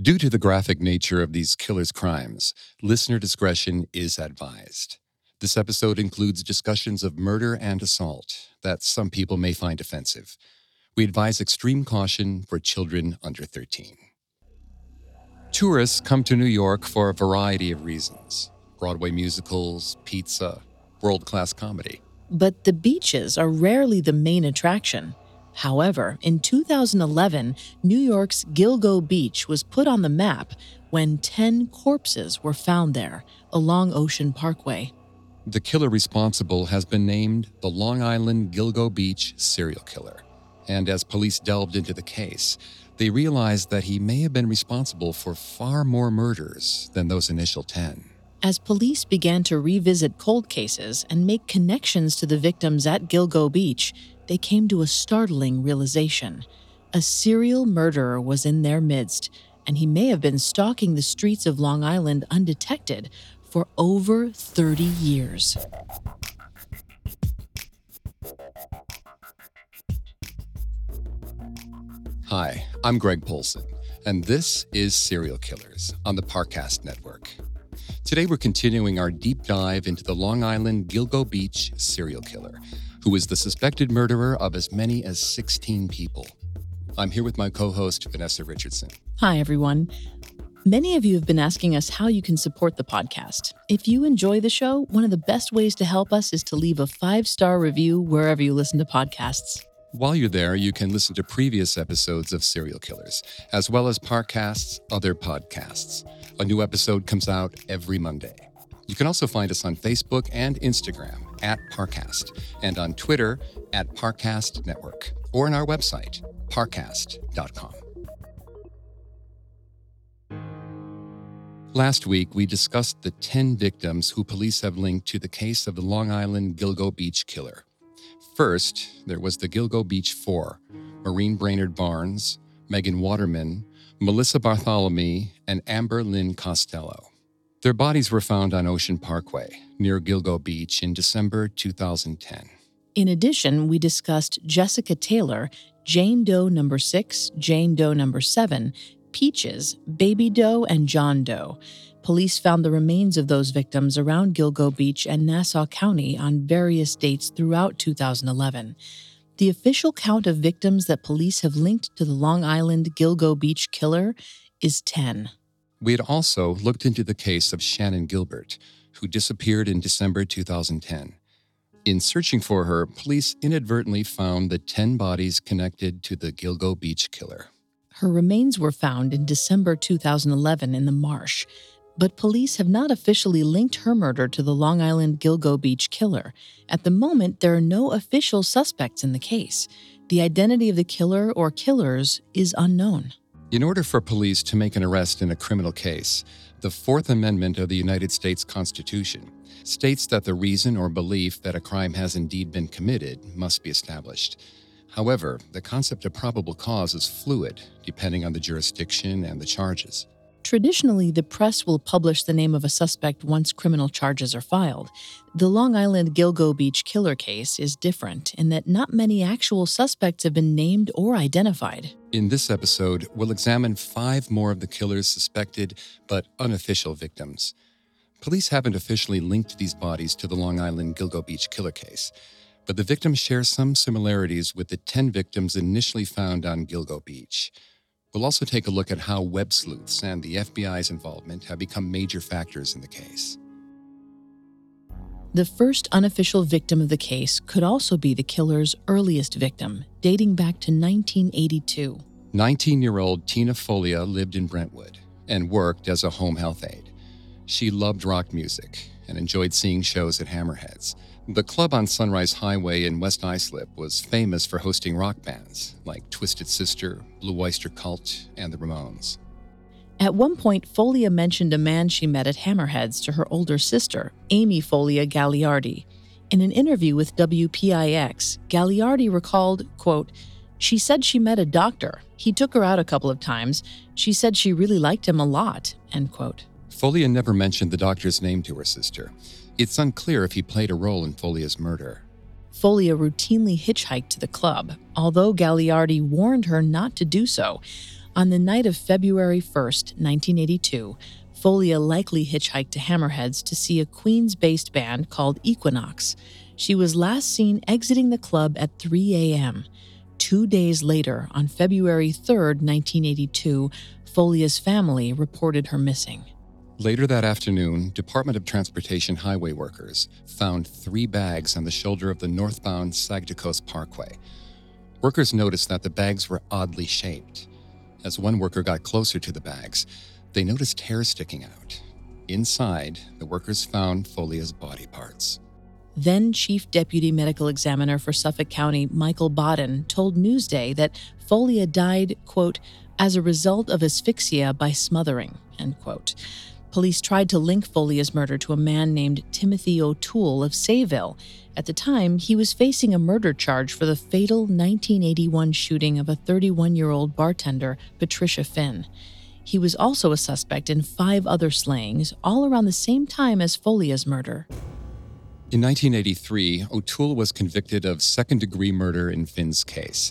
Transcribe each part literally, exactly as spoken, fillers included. Due to the graphic nature of these killers' crimes, listener discretion is advised. This episode includes discussions of murder and assault that some people may find offensive. We advise extreme caution for children under thirteen. Tourists come to New York for a variety of reasons: Broadway musicals, pizza, world-class comedy. But the beaches are rarely the main attraction. However, in two thousand eleven, New York's Gilgo Beach was put on the map when ten corpses were found there along Ocean Parkway. The killer responsible has been named the Long Island Gilgo Beach serial killer. And as police delved into the case, they realized that he may have been responsible for far more murders than those initial ten. As police began to revisit cold cases and make connections to the victims at Gilgo Beach, they came to a startling realization. A serial murderer was in their midst, and he may have been stalking the streets of Long Island undetected for over thirty years. Hi, I'm Greg Polson, and this is Serial Killers on the Parcast Network. Today we're continuing our deep dive into the Long Island Gilgo Beach serial killer, who is the suspected murderer of as many as sixteen people. I'm here with my co-host, Vanessa Richardson. Hi, everyone. Many of you have been asking us how you can support the podcast. If you enjoy the show, one of the best ways to help us is to leave a five-star review wherever you listen to podcasts. While you're there, you can listen to previous episodes of Serial Killers, as well as Parcast's other podcasts. A new episode comes out every Monday. You can also find us on Facebook and Instagram at Parcast, and on Twitter at Parcast Network, or on our website, parcast dot com. Last week, we discussed the ten victims who police have linked to the case of the Long Island Gilgo Beach killer. First, there was the Gilgo Beach Four: Maureen Brainard-Barnes, Megan Waterman, Melissa Bartholomew, and Amber Lynn Costello. Their bodies were found on Ocean Parkway, near Gilgo Beach, in December two thousand ten. In addition, we discussed Jessica Taylor, Jane Doe number six, Jane Doe number seven, Peaches, Baby Doe, and John Doe. Police found the remains of those victims around Gilgo Beach and Nassau County on various dates throughout two thousand eleven. The official count of victims that police have linked to the Long Island Gilgo Beach killer is ten. We had also looked into the case of Shannon Gilbert, who disappeared in December two thousand ten. In searching for her, police inadvertently found the ten bodies connected to the Gilgo Beach killer. Her remains were found in December two thousand eleven in the marsh, but police have not officially linked her murder to the Long Island Gilgo Beach killer. At the moment, there are no official suspects in the case. The identity of the killer or killers is unknown. In order for police to make an arrest in a criminal case, the Fourth Amendment of the United States Constitution states that the reason or belief that a crime has indeed been committed must be established. However, the concept of probable cause is fluid, depending on the jurisdiction and the charges. Traditionally, the press will publish the name of a suspect once criminal charges are filed. The Long Island Gilgo Beach killer case is different in that not many actual suspects have been named or identified. In this episode, we'll examine five more of the killer's suspected but unofficial victims. Police haven't officially linked these bodies to the Long Island Gilgo Beach killer case, but the victims share some similarities with the ten victims initially found on Gilgo Beach. We'll also take a look at how web sleuths and the F B I's involvement have become major factors in the case. The first unofficial victim of the case could also be the killer's earliest victim, dating back to nineteen eighty-two. nineteen-year-old Tina Foglia lived in Brentwood and worked as a home health aide. She loved rock music and enjoyed seeing shows at Hammerheads. The club on Sunrise Highway in West Islip was famous for hosting rock bands like Twisted Sister, Blue Oyster Cult, and the Ramones. At one point, Foglia mentioned a man she met at Hammerheads to her older sister, Amy Foglia Gagliardi. In an interview with W P I X, Gagliardi recalled, quote, "She said she met a doctor. He took her out a couple of times. She said she really liked him a lot," end quote. Foglia never mentioned the doctor's name to her sister. It's unclear if he played a role in Folia's murder. Foglia routinely hitchhiked to the club, although Gagliardi warned her not to do so. On the night of February first, nineteen eighty-two, Foglia likely hitchhiked to Hammerheads to see a Queens-based band called Equinox. She was last seen exiting the club at three a.m. Two days later, on February third, nineteen eighty-two, Folia's family reported her missing. Later that afternoon, Department of Transportation highway workers found three bags on the shoulder of the northbound Sagtikos Parkway. Workers noticed that the bags were oddly shaped. As one worker got closer to the bags, they noticed hair sticking out. Inside, the workers found Folia's body parts. Then Chief Deputy Medical Examiner for Suffolk County, Michael Bodden, told Newsday that Foglia died, quote, "as a result of asphyxia by smothering," end quote. Police tried to link Folia's murder to a man named Timothy O'Toole of Sayville. At the time, he was facing a murder charge for the fatal nineteen eighty-one shooting of a thirty-one-year-old bartender, Patricia Finn. He was also a suspect in five other slayings, all around the same time as Folia's murder. In nineteen eighty-three, O'Toole was convicted of second-degree murder in Finn's case.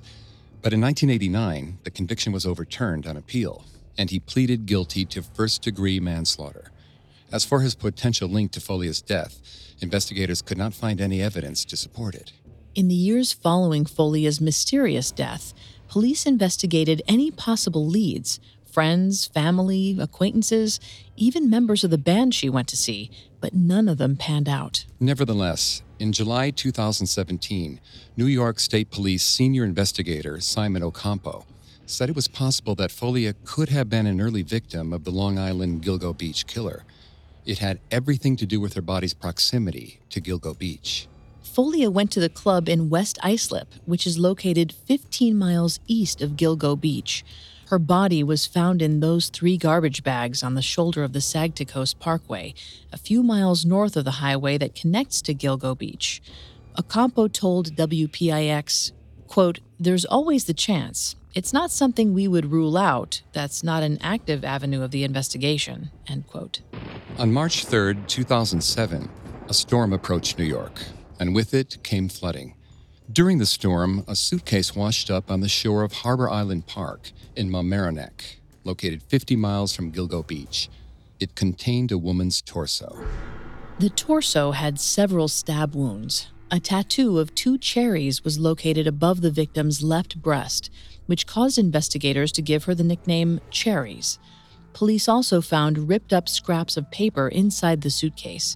But in nineteen eighty-nine, the conviction was overturned on appeal, and he pleaded guilty to first-degree manslaughter. As for his potential link to Folia's death, investigators could not find any evidence to support it. In the years following Folia's mysterious death, police investigated any possible leads, friends, family, acquaintances, even members of the band she went to see, but none of them panned out. Nevertheless, in July two thousand seventeen, New York State Police senior investigator Simon Ocampo said it was possible that Foglia could have been an early victim of the Long Island Gilgo Beach killer. It had everything to do with her body's proximity to Gilgo Beach. Foglia went to the club in West Islip, which is located fifteen miles east of Gilgo Beach. Her body was found in those three garbage bags on the shoulder of the Sagtikos Parkway, a few miles north of the highway that connects to Gilgo Beach. Ocampo told W P I X, quote, "There's always the chance. It's not something we would rule out. That's not an active avenue of the investigation," end quote. On March third, two thousand seven, a storm approached New York, and with it came flooding. During the storm, a suitcase washed up on the shore of Harbor Island Park in Mamaroneck, located fifty miles from Gilgo Beach. It contained a woman's torso. The torso had several stab wounds. A tattoo of two cherries was located above the victim's left breast, which caused investigators to give her the nickname Cherries. Police also found ripped up scraps of paper inside the suitcase.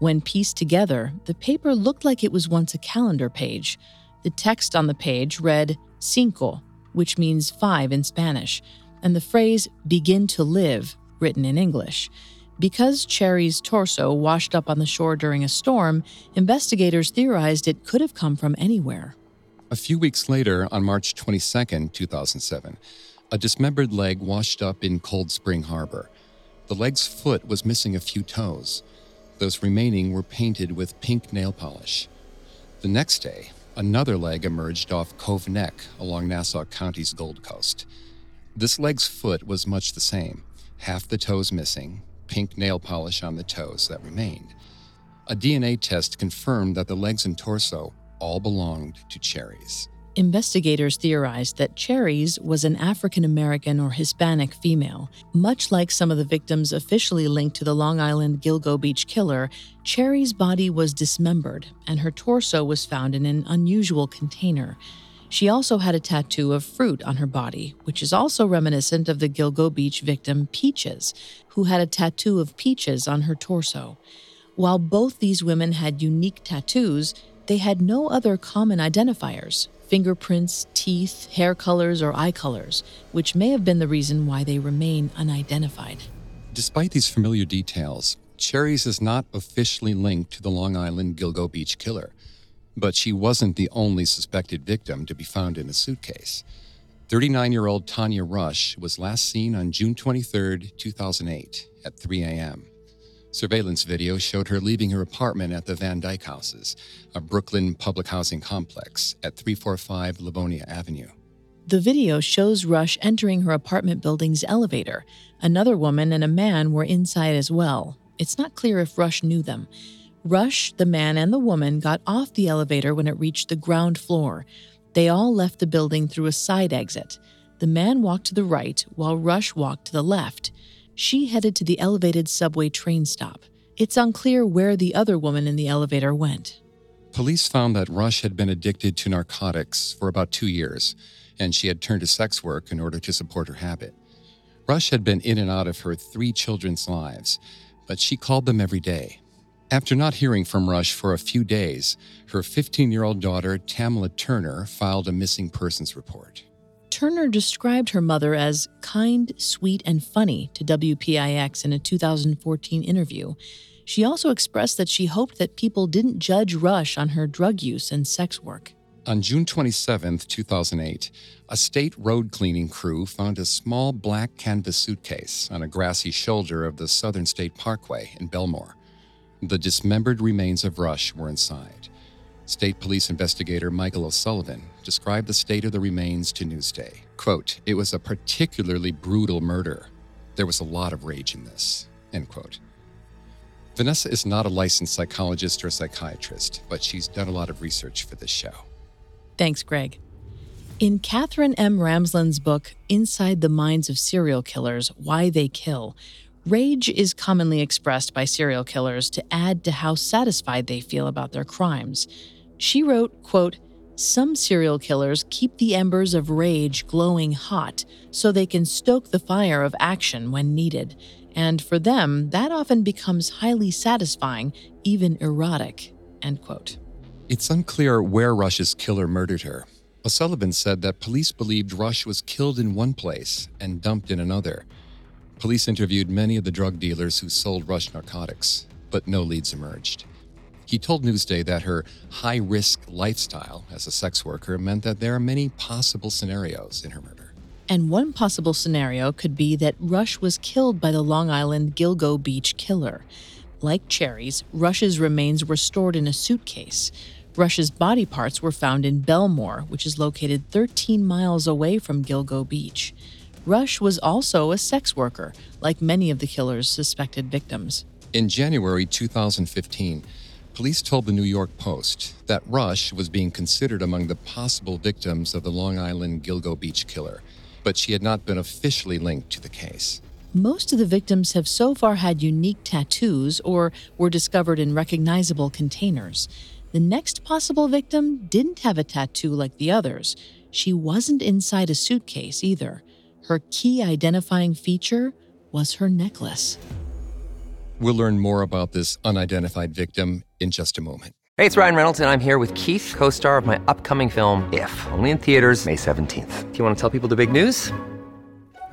When pieced together, the paper looked like it was once a calendar page. The text on the page read cinco, which means five in Spanish, and the phrase begin to live, written in English. Because Cherry's torso washed up on the shore during a storm, investigators theorized it could have come from anywhere. A few weeks later, on March twenty-second, two thousand seven, a dismembered leg washed up in Cold Spring Harbor. The leg's foot was missing a few toes. Those remaining were painted with pink nail polish. The next day, another leg emerged off Cove Neck along Nassau County's Gold Coast. This leg's foot was much the same. half the toes missing, pink nail polish on the toes that remained. A D N A test confirmed that the legs and torso all belonged to Cherries. Investigators theorized that Cherries was an African-American or Hispanic female. Much like some of the victims officially linked to the Long Island Gilgo Beach killer, Cherries' body was dismembered and her torso was found in an unusual container. She also had a tattoo of fruit on her body, which is also reminiscent of the Gilgo Beach victim Peaches, who had a tattoo of peaches on her torso. While both these women had unique tattoos, they had no other common identifiers. Fingerprints, teeth, hair colors, or eye colors, which may have been the reason why they remain unidentified. Despite these familiar details, Cherries is not officially linked to the Long Island Gilgo Beach killer, but she wasn't the only suspected victim to be found in a suitcase. thirty-nine-year-old Tanya Rush was last seen on June twenty-third, two thousand eight, at three a.m. Surveillance video showed her leaving her apartment at the Van Dyke Houses, a Brooklyn public housing complex at three forty-five Livonia Avenue. The video shows Rush entering her apartment building's elevator. Another woman and a man were inside as well. It's not clear if Rush knew them. Rush, the man, and the woman got off the elevator when it reached the ground floor. They all left the building through a side exit. The man walked to the right while Rush walked to the left. She headed to the elevated subway train stop. It's unclear where the other woman in the elevator went. Police found that Rush had been addicted to narcotics for about two years, and she had turned to sex work in order to support her habit. Rush had been in and out of her three children's lives, but she called them every day. After not hearing from Rush for a few days, her fifteen-year-old daughter, Tamla Turner, filed a missing persons report. Turner described her mother as kind, sweet, and funny to W P I X in a two thousand fourteen interview. She also expressed that she hoped that people didn't judge Rush on her drug use and sex work. On June twenty-seventh, two thousand eight, a state road cleaning crew found a small black canvas suitcase on a grassy shoulder of the Southern State Parkway in Belmore. The dismembered remains of Rush were inside. State Police investigator Michael O'Sullivan described the state of the remains to Newsday. Quote, "It was a particularly brutal murder. There was a lot of rage in this," end quote. Vanessa is not a licensed psychologist or psychiatrist, but she's done a lot of research for this show. Thanks, Greg. In Catherine M. Ramsland's book, Inside the Minds of Serial Killers, Why They Kill, rage is commonly expressed by serial killers to add to how satisfied they feel about their crimes. She wrote, quote, "Some serial killers keep the embers of rage glowing hot so they can stoke the fire of action when needed. And for them, that often becomes highly satisfying, even erotic," end quote. It's unclear where Rush's killer murdered her. O'Sullivan said that police believed Rush was killed in one place and dumped in another. Police interviewed many of the drug dealers who sold Rush narcotics, but no leads emerged. He told Newsday that her high-risk lifestyle as a sex worker meant that there are many possible scenarios in her murder. And one possible scenario could be that Rush was killed by the Long Island Gilgo Beach killer. Like Cherries, Rush's remains were stored in a suitcase. Rush's body parts were found in Belmore, which is located thirteen miles away from Gilgo Beach. Rush was also a sex worker, like many of the killer's suspected victims. In January twenty fifteen, police told the New York Post that Rush was being considered among the possible victims of the Long Island Gilgo Beach killer, but she had not been officially linked to the case. Most of the victims have so far had unique tattoos or were discovered in recognizable containers. The next possible victim didn't have a tattoo like the others. She wasn't inside a suitcase either. Her key identifying feature was her necklace. We'll learn more about this unidentified victim in just a moment. Hey, it's Ryan Reynolds, and I'm here with Keith, co-star of my upcoming film, If, only in theaters May seventeenth. Do you want to tell people the big news? All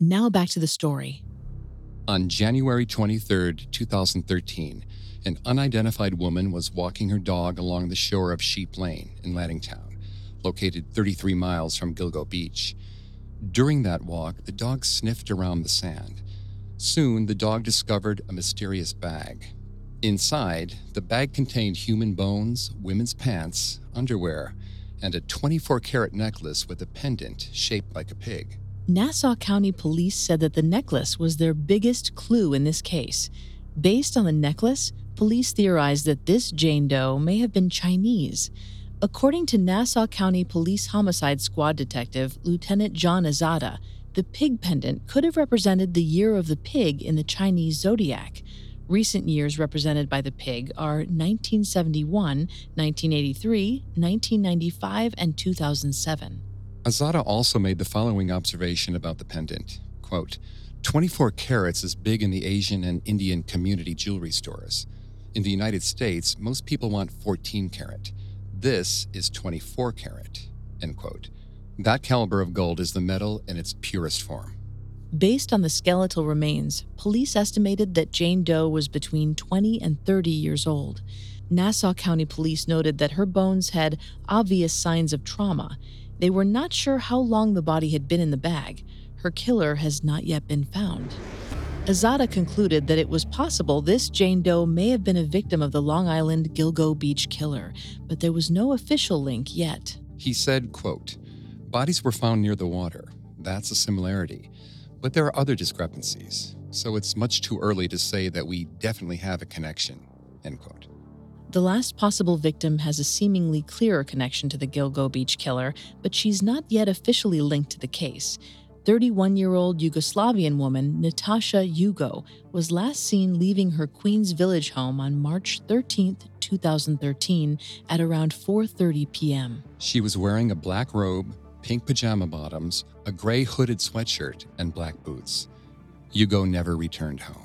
Now back to the story. On January twenty-third, two thousand thirteen, an unidentified woman was walking her dog along the shore of Sheep Lane in Ladingtown, located thirty-three miles from Gilgo Beach. During that walk, the dog sniffed around the sand. Soon, the dog discovered a mysterious bag. Inside, the bag contained human bones, women's pants, underwear, and a twenty-four-carat necklace with a pendant shaped like a pig. Nassau County Police said that the necklace was their biggest clue in this case. Based on the necklace, police theorized that this Jane Doe may have been Chinese. According to Nassau County Police Homicide Squad Detective Lieutenant John Azada, the pig pendant could have represented the year of the pig in the Chinese zodiac. Recent years represented by the pig are nineteen seventy-one, nineteen eighty-three, nineteen ninety-five, and two thousand seven. Azada also made the following observation about the pendant, quote, twenty-four carats is big in the Asian and Indian community jewelry stores. In the United States, most people want fourteen carat. This is twenty-four carat, end quote. That caliber of gold is the metal in its purest form. Based on the skeletal remains, police estimated that Jane Doe was between twenty and thirty years old. Nassau County Police noted that her bones had obvious signs of trauma. They were not sure how long the body had been in the bag. Her killer has not yet been found. Azada concluded that it was possible this Jane Doe may have been a victim of the Long Island Gilgo Beach killer, but there was no official link yet. He said, quote, bodies were found near the water. That's a similarity. But there are other discrepancies, so it's much too early to say that we definitely have a connection, end quote. The last possible victim has a seemingly clearer connection to the Gilgo Beach killer, but she's not yet officially linked to the case. thirty-one-year-old Yugoslavian woman Natasha Jugo was last seen leaving her Queens Village home on March thirteenth, twenty thirteen at around four thirty p.m. She was wearing a black robe, pink pajama bottoms, a gray hooded sweatshirt, and black boots. Jugo never returned home.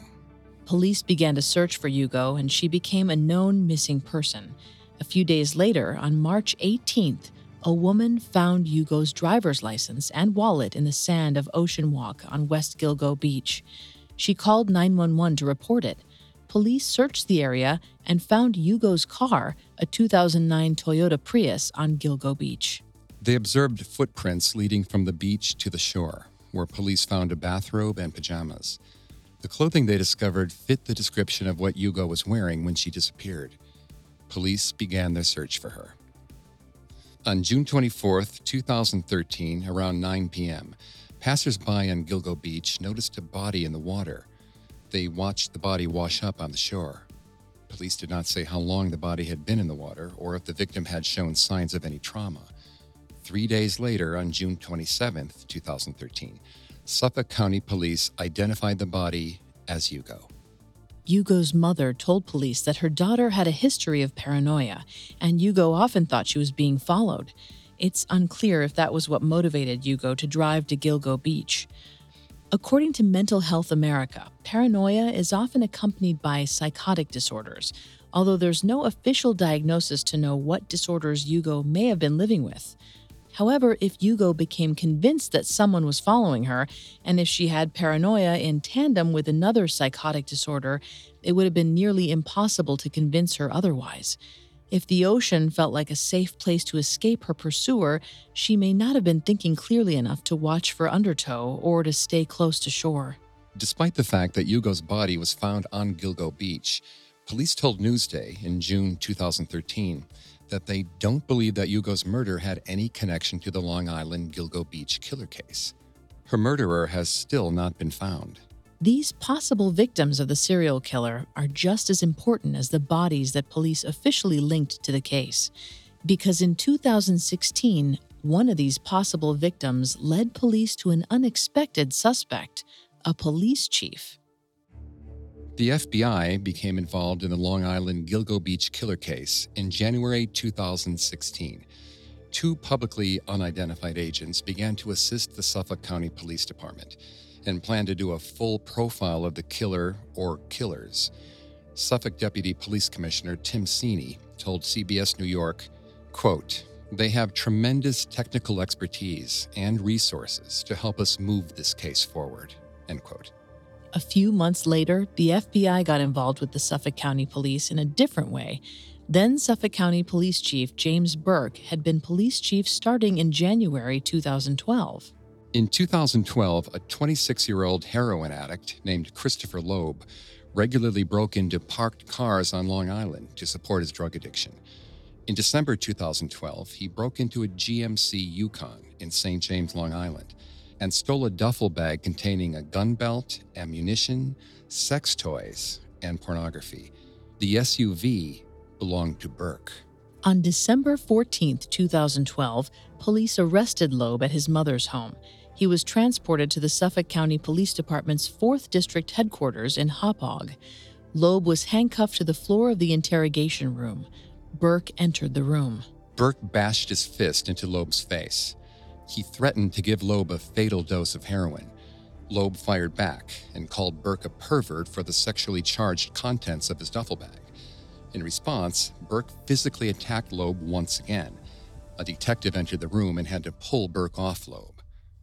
Police began to search for Jugo, and she became a known missing person. A few days later, on March eighteenth, a woman found Yugo's driver's license and wallet in the sand of Ocean Walk on West Gilgo Beach. She called nine one one to report it. Police searched the area and found Yugo's car, a two thousand nine Toyota Prius, on Gilgo Beach. They observed footprints leading from the beach to the shore, where police found a bathrobe and pajamas. The clothing they discovered fit the description of what Jugo was wearing when she disappeared. Police began their search for her. On June twenty-fourth, twenty thirteen, around nine p.m., passers-by on Gilgo Beach noticed a body in the water. They watched the body wash up on the shore. Police did not say how long the body had been in the water or if the victim had shown signs of any trauma. Three days later, on June twenty-seventh, twenty thirteen, Suffolk County Police identified the body as Jugo. Yugo's mother told police that her daughter had a history of paranoia, and Jugo often thought she was being followed. It's unclear if that was what motivated Jugo to drive to Gilgo Beach. According to Mental Health America, paranoia is often accompanied by psychotic disorders, although there's no official diagnosis to know what disorders Jugo may have been living with. However, if Jugo became convinced that someone was following her, and if she had paranoia in tandem with another psychotic disorder, it would have been nearly impossible to convince her otherwise. If the ocean felt like a safe place to escape her pursuer, she may not have been thinking clearly enough to watch for undertow or to stay close to shore. Despite the fact that Yugo's body was found on Gilgo Beach, police told Newsday in June twenty thirteen that they don't believe that Yugo's murder had any connection to the Long Island Gilgo Beach killer case. Her murderer has still not been found. These possible victims of the serial killer are just as important as the bodies that police officially linked to the case, because in two thousand sixteen, One of these possible victims led police to an unexpected suspect, a police chief. The F B I became involved in the Long Island Gilgo Beach killer case in January two thousand sixteen. Two publicly unidentified agents began to assist the Suffolk County Police Department and planned to do a full profile of the killer or killers. Suffolk Deputy Police Commissioner Tim Seeney told C B S New York, quote, "They have tremendous technical expertise and resources to help us move this case forward," end quote. A few months later, the F B I got involved with the Suffolk County Police in a different way. Then Suffolk County Police Chief James Burke had been police chief starting in January two thousand twelve. In two thousand twelve, a twenty-six-year-old heroin addict named Christopher Loeb regularly broke into parked cars on Long Island to support his drug addiction. In December two thousand twelve, he broke into a G M C Yukon in Saint James, Long Island, and stole a duffel bag containing a gun belt, ammunition, sex toys, and pornography. The S U V belonged to Burke. On December fourteenth, two thousand twelve, police arrested Loeb at his mother's home. He was transported to the Suffolk County Police Department's fourth District headquarters in Hauppauge. Loeb was handcuffed to the floor of the interrogation room. Burke entered the room. Burke bashed his fist into Loeb's face. He threatened to give Loeb a fatal dose of heroin. Loeb fired back and called Burke a pervert for the sexually charged contents of his duffel bag. In response, Burke physically attacked Loeb once again. A detective entered the room and had to pull Burke off Loeb.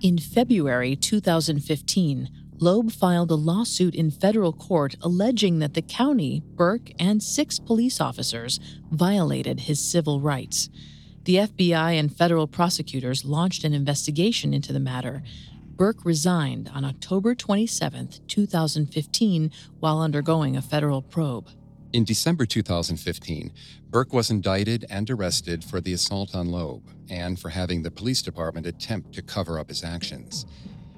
In February two thousand fifteen, Loeb filed a lawsuit in federal court alleging that the county, Burke, and six police officers violated his civil rights. The F B I and federal prosecutors launched an investigation into the matter. Burke resigned on October twenty-seventh, two thousand fifteen, while undergoing a federal probe. In December two thousand fifteen, Burke was indicted and arrested for the assault on Loeb and for having the police department attempt to cover up his actions.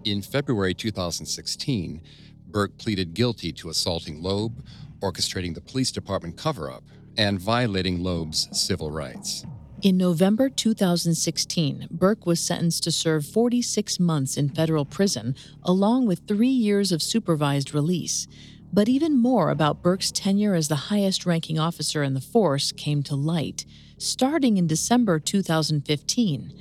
In February two thousand sixteen, Burke pleaded guilty to assaulting Loeb, orchestrating the police department cover-up, and violating Loeb's civil rights. In November two thousand sixteen, Burke was sentenced to serve forty-six months in federal prison, along with three years of supervised release. But even more about Burke's tenure as the highest-ranking officer in the force came to light, starting in December two thousand fifteen.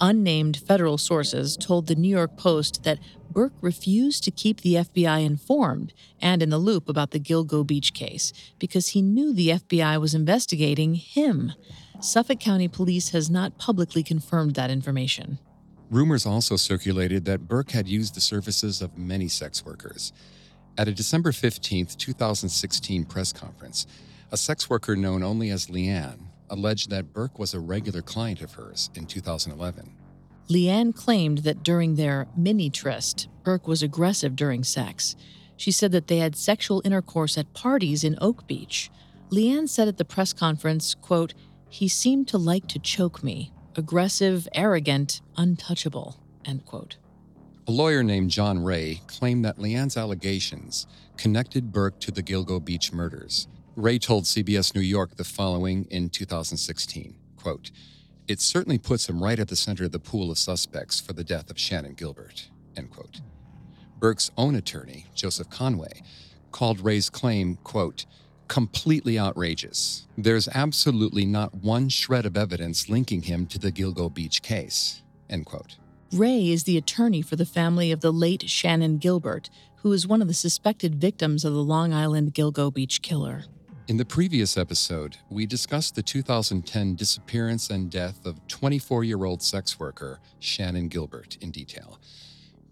Unnamed federal sources told the New York Post that Burke refused to keep the F B I informed and in the loop about the Gilgo Beach case because he knew the F B I was investigating him. Suffolk County Police has not publicly confirmed that information. Rumors also circulated that Burke had used the services of many sex workers. At a December fifteenth, two thousand sixteen press conference, a sex worker known only as Leanne alleged that Burke was a regular client of hers in two thousand eleven. Leanne claimed that during their mini-tryst, Burke was aggressive during sex. She said that they had sexual intercourse at parties in Oak Beach. Leanne said at the press conference, quote, "He seemed to like to choke me. Aggressive, arrogant, untouchable," end quote. A lawyer named John Ray claimed that Leanne's allegations connected Burke to the Gilgo Beach murders. Ray told C B S New York the following in two thousand sixteen, quote, "It certainly puts him right at the center of the pool of suspects for the death of Shannon Gilbert," end quote. Burke's own attorney, Joseph Conway, called Ray's claim, quote, "completely outrageous. There's absolutely not one shred of evidence linking him to the Gilgo Beach case," end quote. Ray is the attorney for the family of the late Shannon Gilbert, who is one of the suspected victims of the Long Island Gilgo Beach killer. In the previous episode, we discussed the two thousand ten disappearance and death of twenty-four-year-old sex worker Shannon Gilbert in detail.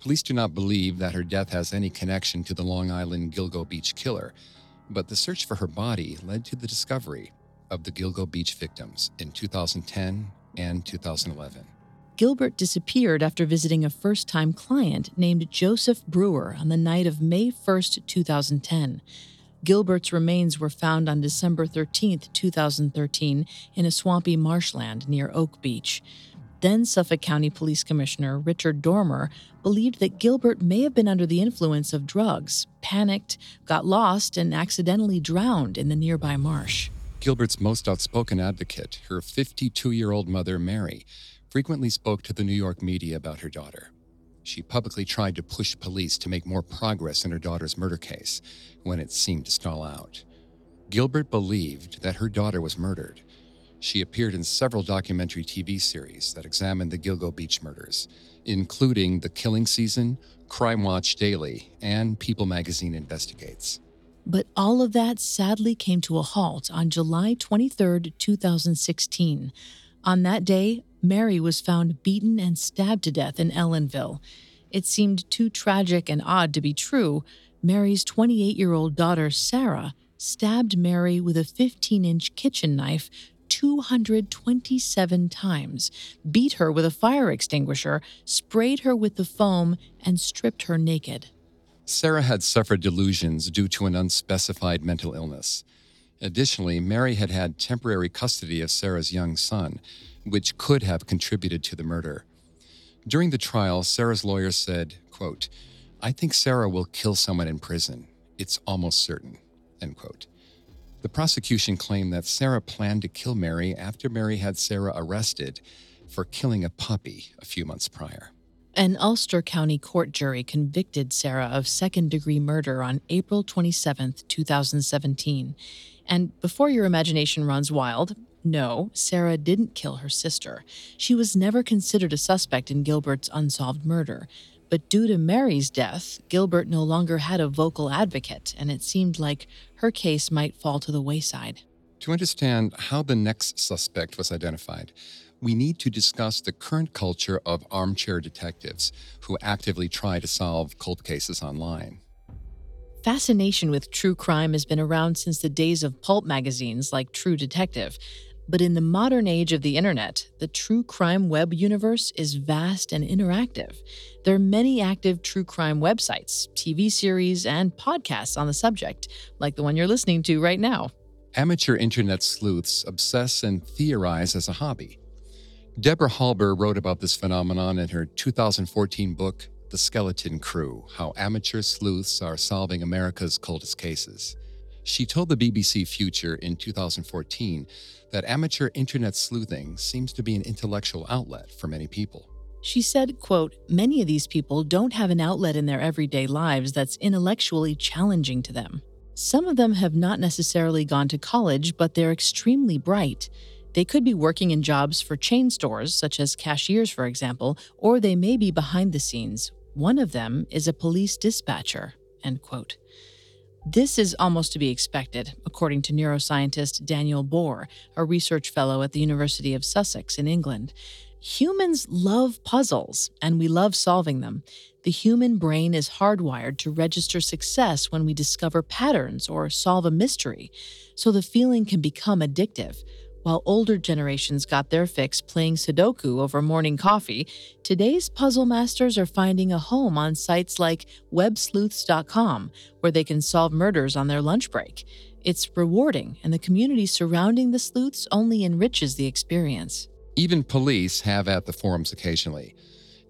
Police do not believe that her death has any connection to the Long Island Gilgo Beach killer, but the search for her body led to the discovery of the Gilgo Beach victims in two thousand ten and two thousand eleven. Gilbert disappeared after visiting a first-time client named Joseph Brewer on the night of May first, two thousand ten. Gilbert's remains were found on December thirteenth, two thousand thirteen, in a swampy marshland near Oak Beach. Then Suffolk County Police Commissioner Richard Dormer believed that Gilbert may have been under the influence of drugs, panicked, got lost, and accidentally drowned in the nearby marsh. Gilbert's most outspoken advocate, her fifty-two-year-old mother, Mary, frequently spoke to the New York media about her daughter. She publicly tried to push police to make more progress in her daughter's murder case when it seemed to stall out. Gilbert believed that her daughter was murdered. She appeared in several documentary T V series that examined the Gilgo Beach murders, including The Killing Season, Crime Watch Daily, and People magazine Investigates. But all of that sadly came to a halt on July twenty-third, two thousand sixteen. On that day, Mary was found beaten and stabbed to death in Ellenville. It seemed too tragic and odd to be true. Mary's twenty-eight-year-old daughter, Sarah, stabbed Mary with a fifteen-inch kitchen knife two hundred twenty-seven times, beat her with a fire extinguisher, sprayed her with the foam, and stripped her naked. Sarah had suffered delusions due to an unspecified mental illness. Additionally, Mary had had temporary custody of Sarah's young son, which could have contributed to the murder. During the trial, Sarah's lawyer said, quote, "I think Sarah will kill someone in prison. It's almost certain," end quote. The prosecution claimed that Sarah planned to kill Mary after Mary had Sarah arrested for killing a puppy a few months prior. An Ulster County court jury convicted Sarah of second-degree murder on April twenty-seventh, two thousand seventeen. And before your imagination runs wild, no, Sarah didn't kill her sister. She was never considered a suspect in Gilbert's unsolved murder. But due to Mary's death, Gilbert no longer had a vocal advocate, and it seemed like her case might fall to the wayside. To understand how the next suspect was identified, we need to discuss the current culture of armchair detectives who actively try to solve cold cases online. Fascination with true crime has been around since the days of pulp magazines like True Detective. But in the modern age of the internet, the true crime web universe is vast and interactive. There are many active true crime websites, T V series, and podcasts on the subject, like the one you're listening to right now. Amateur internet sleuths obsess and theorize as a hobby. Deborah Halber wrote about this phenomenon in her two thousand fourteen book, The Skeleton Crew: How Amateur Sleuths Are Solving America's Coldest Cases. She told the B B C Future in two thousand fourteen that amateur internet sleuthing seems to be an intellectual outlet for many people. She said, quote, "Many of these people don't have an outlet in their everyday lives that's intellectually challenging to them. Some of them have not necessarily gone to college, but they're extremely bright. They could be working in jobs for chain stores, such as cashiers, for example, or they may be behind the scenes. One of them is a police dispatcher," end quote. This is almost to be expected, according to neuroscientist Daniel Bohr, a research fellow at the University of Sussex in England. Humans love puzzles, and we love solving them. The human brain is hardwired to register success when we discover patterns or solve a mystery, so the feeling can become addictive. While older generations got their fix playing Sudoku over morning coffee, today's puzzle masters are finding a home on sites like web sleuths dot com, where they can solve murders on their lunch break. It's rewarding, and the community surrounding the sleuths only enriches the experience. Even police have at the forums occasionally.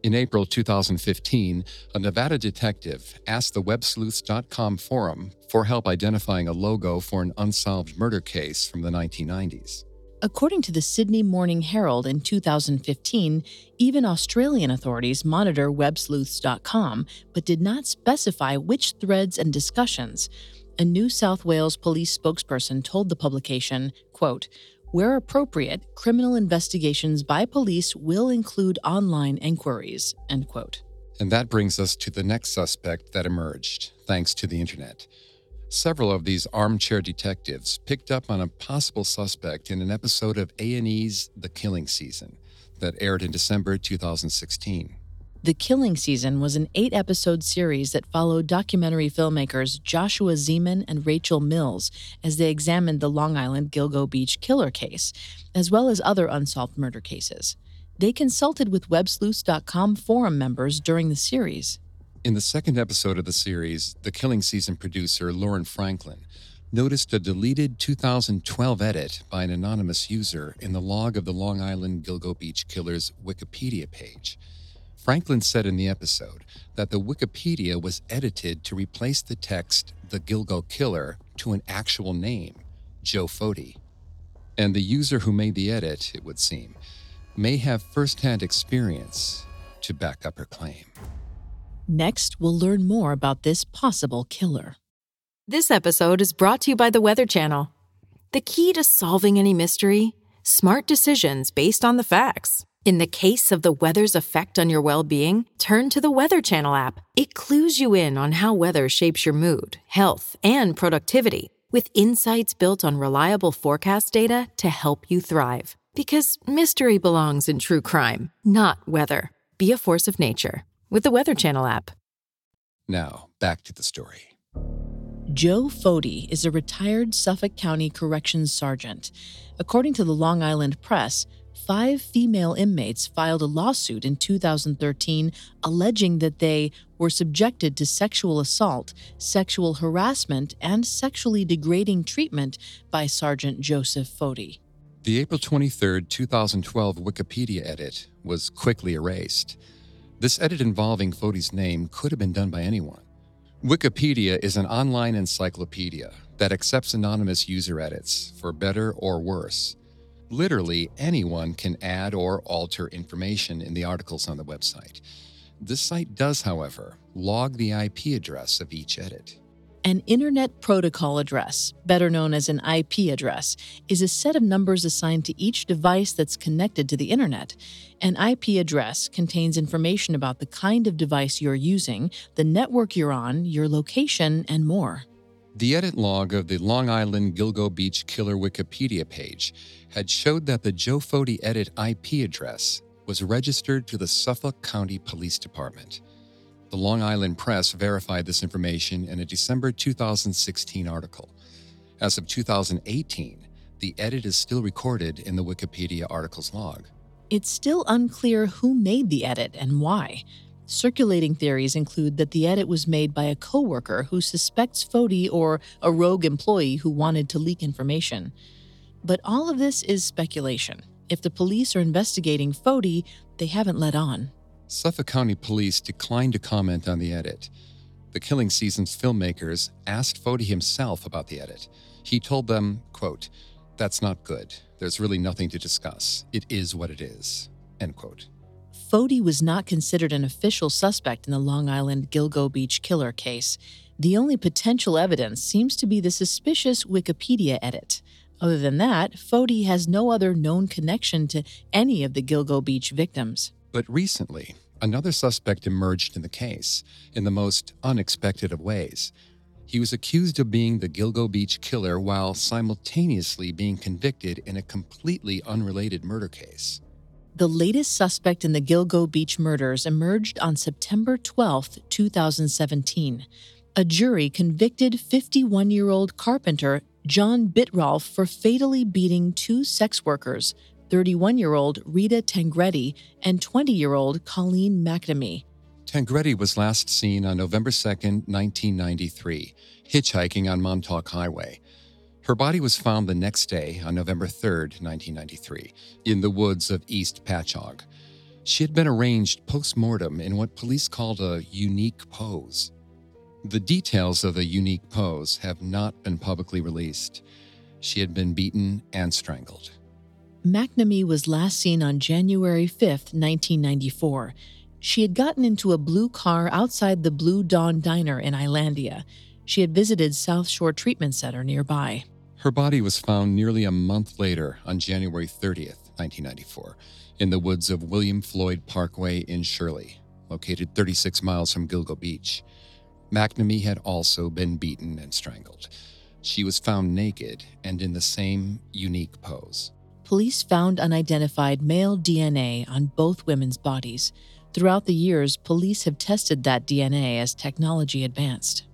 In April two thousand fifteen, a Nevada detective asked the web sleuths dot com forum for help identifying a logo for an unsolved murder case from the nineteen nineties. According to the Sydney Morning Herald in two thousand fifteen, even Australian authorities monitor web sleuths dot com, but did not specify which threads and discussions. A New South Wales police spokesperson told the publication, quote, "Where appropriate, criminal investigations by police will include online inquiries," end quote. And that brings us to the next suspect that emerged, thanks to the internet. Several of these armchair detectives picked up on a possible suspect in an episode of A and E's The Killing Season that aired in December two thousand sixteen. The Killing Season was an eight-episode series that followed documentary filmmakers Joshua Zeman and Rachel Mills as they examined the Long Island Gilgo Beach killer case, as well as other unsolved murder cases. They consulted with web sleuths dot com forum members during the series. In the second episode of the series, The Killing Season producer Lauren Franklin noticed a deleted two thousand twelve edit by an anonymous user in the log of the Long Island Gilgo Beach Killer's Wikipedia page. Franklin said in the episode that the Wikipedia was edited to replace the text "The Gilgo Killer" to an actual name, Joe Foti. And the user who made the edit, it would seem, may have firsthand experience to back up her claim. Next, we'll learn more about this possible killer. This episode is brought to you by the Weather Channel. The key to solving any mystery? Smart decisions based on the facts. In the case of the weather's effect on your well-being, turn to the Weather Channel app. It clues you in on how weather shapes your mood, health, and productivity, with insights built on reliable forecast data to help you thrive. Because mystery belongs in true crime, not weather. Be a force of nature with the Weather Channel app. Now, back to the story. Joe Foti is a retired Suffolk County Corrections Sergeant. According to the Long Island Press, five female inmates filed a lawsuit in two thousand thirteen alleging that they were subjected to sexual assault, sexual harassment, and sexually degrading treatment by Sergeant Joseph Foti. The April twenty-third, twenty twelve Wikipedia edit was quickly erased. This edit involving Foti's name could have been done by anyone. Wikipedia is an online encyclopedia that accepts anonymous user edits, for better or worse. Literally anyone can add or alter information in the articles on the website. This site does, however, log the I P address of each edit. An Internet Protocol address, better known as an I P address, is a set of numbers assigned to each device that's connected to the Internet. An I P address contains information about the kind of device you're using, the network you're on, your location, and more. The edit log of the Long Island Gilgo Beach Killer Wikipedia page had showed that the Joe Foti edit I P address was registered to the Suffolk County Police Department. The Long Island Press verified this information in a December two thousand sixteen article. As of two thousand eighteen, the edit is still recorded in the Wikipedia article's log. It's still unclear who made the edit and why. Circulating theories include that the edit was made by a coworker who suspects Foti or a rogue employee who wanted to leak information. But all of this is speculation. If the police are investigating Foti, they haven't let on. Suffolk County Police declined to comment on the edit. The Killing Season's filmmakers asked Foti himself about the edit. He told them, quote, "That's not good. There's really nothing to discuss. It is what it is," end quote. Foti was not considered an official suspect in the Long Island Gilgo Beach killer case. The only potential evidence seems to be the suspicious Wikipedia edit. Other than that, Foti has no other known connection to any of the Gilgo Beach victims. But recently, another suspect emerged in the case, in the most unexpected of ways. He was accused of being the Gilgo Beach killer while simultaneously being convicted in a completely unrelated murder case. The latest suspect in the Gilgo Beach murders emerged on September twelfth, twenty seventeen. A jury convicted fifty-one-year-old carpenter John Bittrolff for fatally beating two sex workers, thirty-one-year-old Rita Tangretti and twenty-year-old Colleen McNamee. Tangretti was last seen on November second, nineteen ninety-three, hitchhiking on Montauk Highway. Her body was found the next day on November third, nineteen ninety-three, in the woods of East Patchogue. She had been arranged post-mortem in what police called a unique pose. The details of the unique pose have not been publicly released. She had been beaten and strangled. McNamee was last seen on January fifth, nineteen ninety-four. She had gotten into a blue car outside the Blue Dawn Diner in Islandia. She had visited South Shore Treatment Center nearby. Her body was found nearly a month later on January thirtieth, nineteen ninety-four, in the woods of William Floyd Parkway in Shirley, located thirty-six miles from Gilgo Beach. McNamee had also been beaten and strangled. She was found naked and in the same unique pose. Police found unidentified male D N A on both women's bodies. Throughout the years, police have tested that D N A as technology advanced.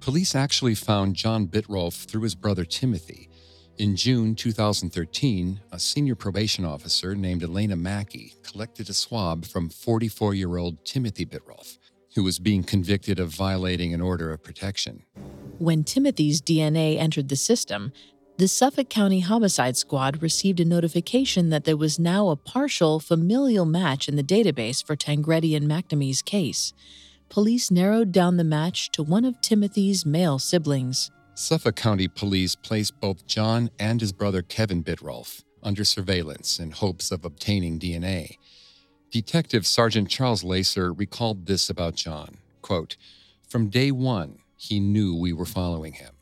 Police actually found John Bittrolff through his brother Timothy. In June two thousand thirteen, a senior probation officer named Elena Mackey collected a swab from forty-four-year-old Timothy Bittrolff, who was being convicted of violating an order of protection. When Timothy's D N A entered the system, the Suffolk County Homicide Squad received a notification that there was now a partial familial match in the database for Tangretti and McNamee's case. Police narrowed down the match to one of Timothy's male siblings. Suffolk County Police placed both John and his brother Kevin Bittrolff under surveillance in hopes of obtaining D N A. Detective Sergeant Charles Lacer recalled this about John, quote, "From day one, he knew we were following him,"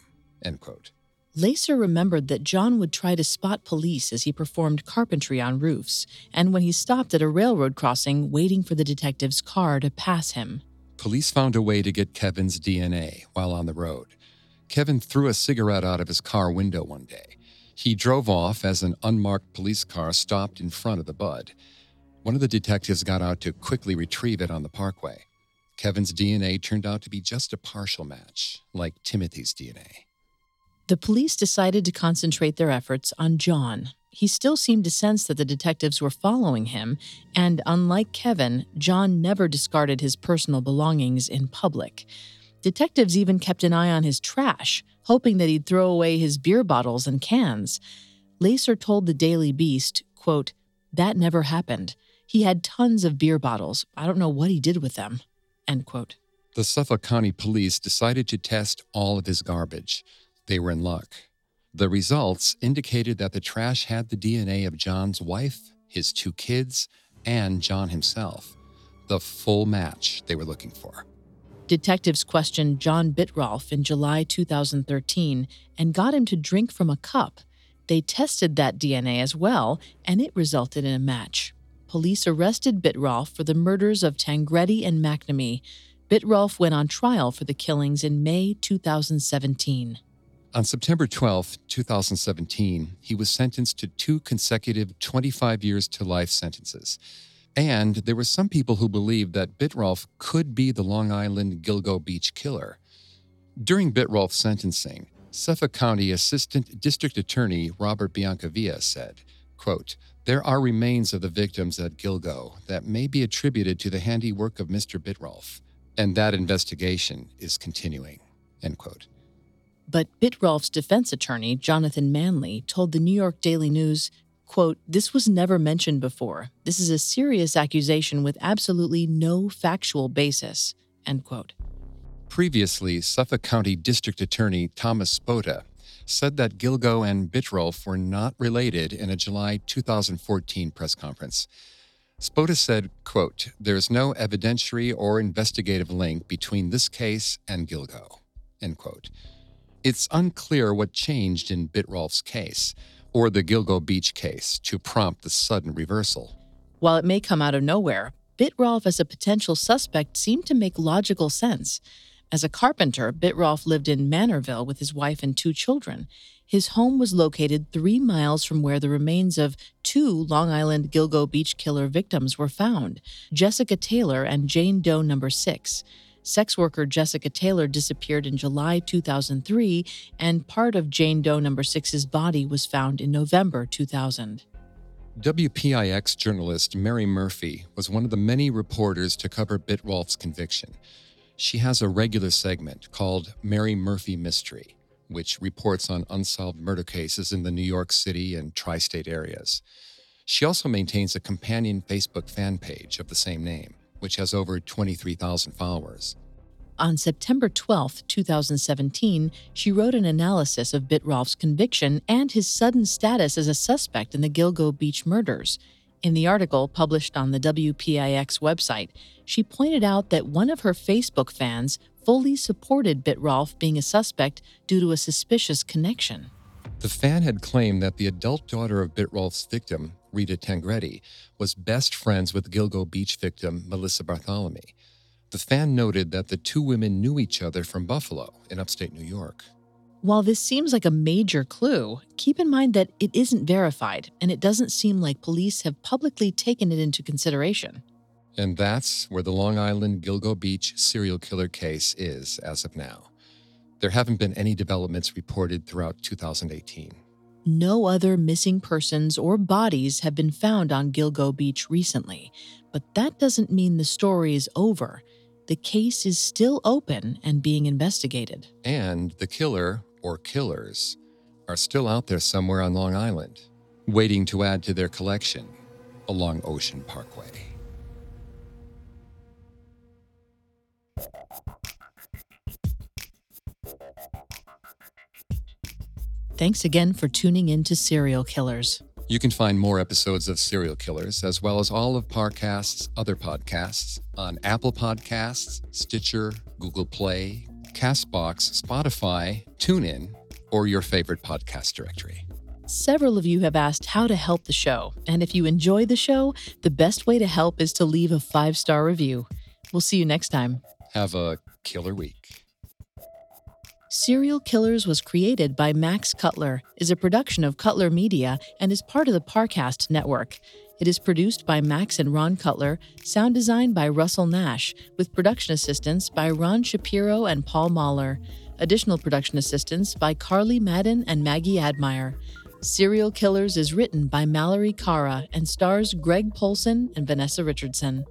end quote. Lacer remembered that John would try to spot police as he performed carpentry on roofs, and when he stopped at a railroad crossing waiting for the detective's car to pass him. Police found a way to get Kevin's D N A while on the road. Kevin threw a cigarette out of his car window one day. He drove off as an unmarked police car stopped in front of the Bud. One of the detectives got out to quickly retrieve it on the parkway. Kevin's D N A turned out to be just a partial match, like Timothy's D N A. The police decided to concentrate their efforts on John. He still seemed to sense that the detectives were following him, and unlike Kevin, John never discarded his personal belongings in public. Detectives even kept an eye on his trash, hoping that he'd throw away his beer bottles and cans. Lacer told the Daily Beast, quote, "That never happened. He had tons of beer bottles. I don't know what he did with them," end quote. The Suffolk County Police decided to test all of his garbage. They were in luck. The results indicated that the trash had the D N A of John's wife, his two kids, and John himself. The full match they were looking for. Detectives questioned John Bittrolff in July two thousand thirteen and got him to drink from a cup. They tested that D N A as well, and it resulted in a match. Police arrested Bittrolff for the murders of Tangretti and McNamee. Bittrolff went on trial for the killings in May two thousand seventeen. On September twelfth, two thousand seventeen, he was sentenced to two consecutive twenty-five years to life sentences. And there were some people who believed that Bittrolff could be the Long Island Gilgo Beach killer. During Bittrolff's sentencing, Suffolk County Assistant District Attorney Robert Biancavilla said, quote, "There are remains of the victims at Gilgo that may be attributed to the handiwork of Mister Bittrolff, and that investigation is continuing," end quote. But Bittrolff's defense attorney, Jonathan Manley, told the New York Daily News, quote, "This was never mentioned before. This is a serious accusation with absolutely no factual basis," end quote. Previously, Suffolk County District Attorney Thomas Spota said that Gilgo and Bittrolff were not related in a July two thousand fourteen press conference. Spota said, quote, "There is no evidentiary or investigative link between this case and Gilgo," end quote. It's unclear what changed in Bittrolff's case, or the Gilgo Beach case, to prompt the sudden reversal. While it may come out of nowhere, Bittrolff as a potential suspect seemed to make logical sense. As a carpenter, Bittrolff lived in Manorville with his wife and two children. His home was located three miles from where the remains of two Long Island Gilgo Beach killer victims were found, Jessica Taylor and Jane Doe number six. Sex worker Jessica Taylor disappeared in July two thousand three, and part of Jane Doe number six's body was found in November two thousand. W P I X journalist Mary Murphy was one of the many reporters to cover Bittrolff's conviction. She has a regular segment called Mary Murphy Mystery, which reports on unsolved murder cases in the New York City and tri-state areas. She also maintains a companion Facebook fan page of the same name, which has over twenty-three thousand followers. On September twelfth, two thousand seventeen, she wrote an analysis of Bittrolff's conviction and his sudden status as a suspect in the Gilgo Beach murders. In the article published on the W P I X website, she pointed out that one of her Facebook fans fully supported Bittrolff being a suspect due to a suspicious connection. The fan had claimed that the adult daughter of Bittrolff's victim, Rita Tangretti, was best friends with Gilgo Beach victim Melissa Bartholomew. The fan noted that the two women knew each other from Buffalo in upstate New York. While this seems like a major clue, keep in mind that it isn't verified, and it doesn't seem like police have publicly taken it into consideration. And that's where the Long Island Gilgo Beach serial killer case is as of now. There haven't been any developments reported throughout two thousand eighteen. No other missing persons or bodies have been found on Gilgo Beach recently, but that doesn't mean the story is over. The case is still open and being investigated. And the killer, or killers, are still out there somewhere on Long Island, waiting to add to their collection along Ocean Parkway. Thanks again for tuning in to Serial Killers. You can find more episodes of Serial Killers, as well as all of Parcast's other podcasts, on Apple Podcasts, Stitcher, Google Play, CastBox, Spotify, TuneIn, or your favorite podcast directory. Several of you have asked how to help the show, and if you enjoy the show, the best way to help is to leave a five-star review. We'll see you next time. Have a killer week. Serial Killers was created by Max Cutler, is a production of Cutler Media, and is part of the Parcast network. It is produced by Max and Ron Cutler, sound designed by Russell Nash, with production assistance by Ron Shapiro and Paul Mahler. Additional production assistance by Carly Madden and Maggie Admire. Serial Killers is written by Mallory Cara and stars Greg Polson and Vanessa Richardson.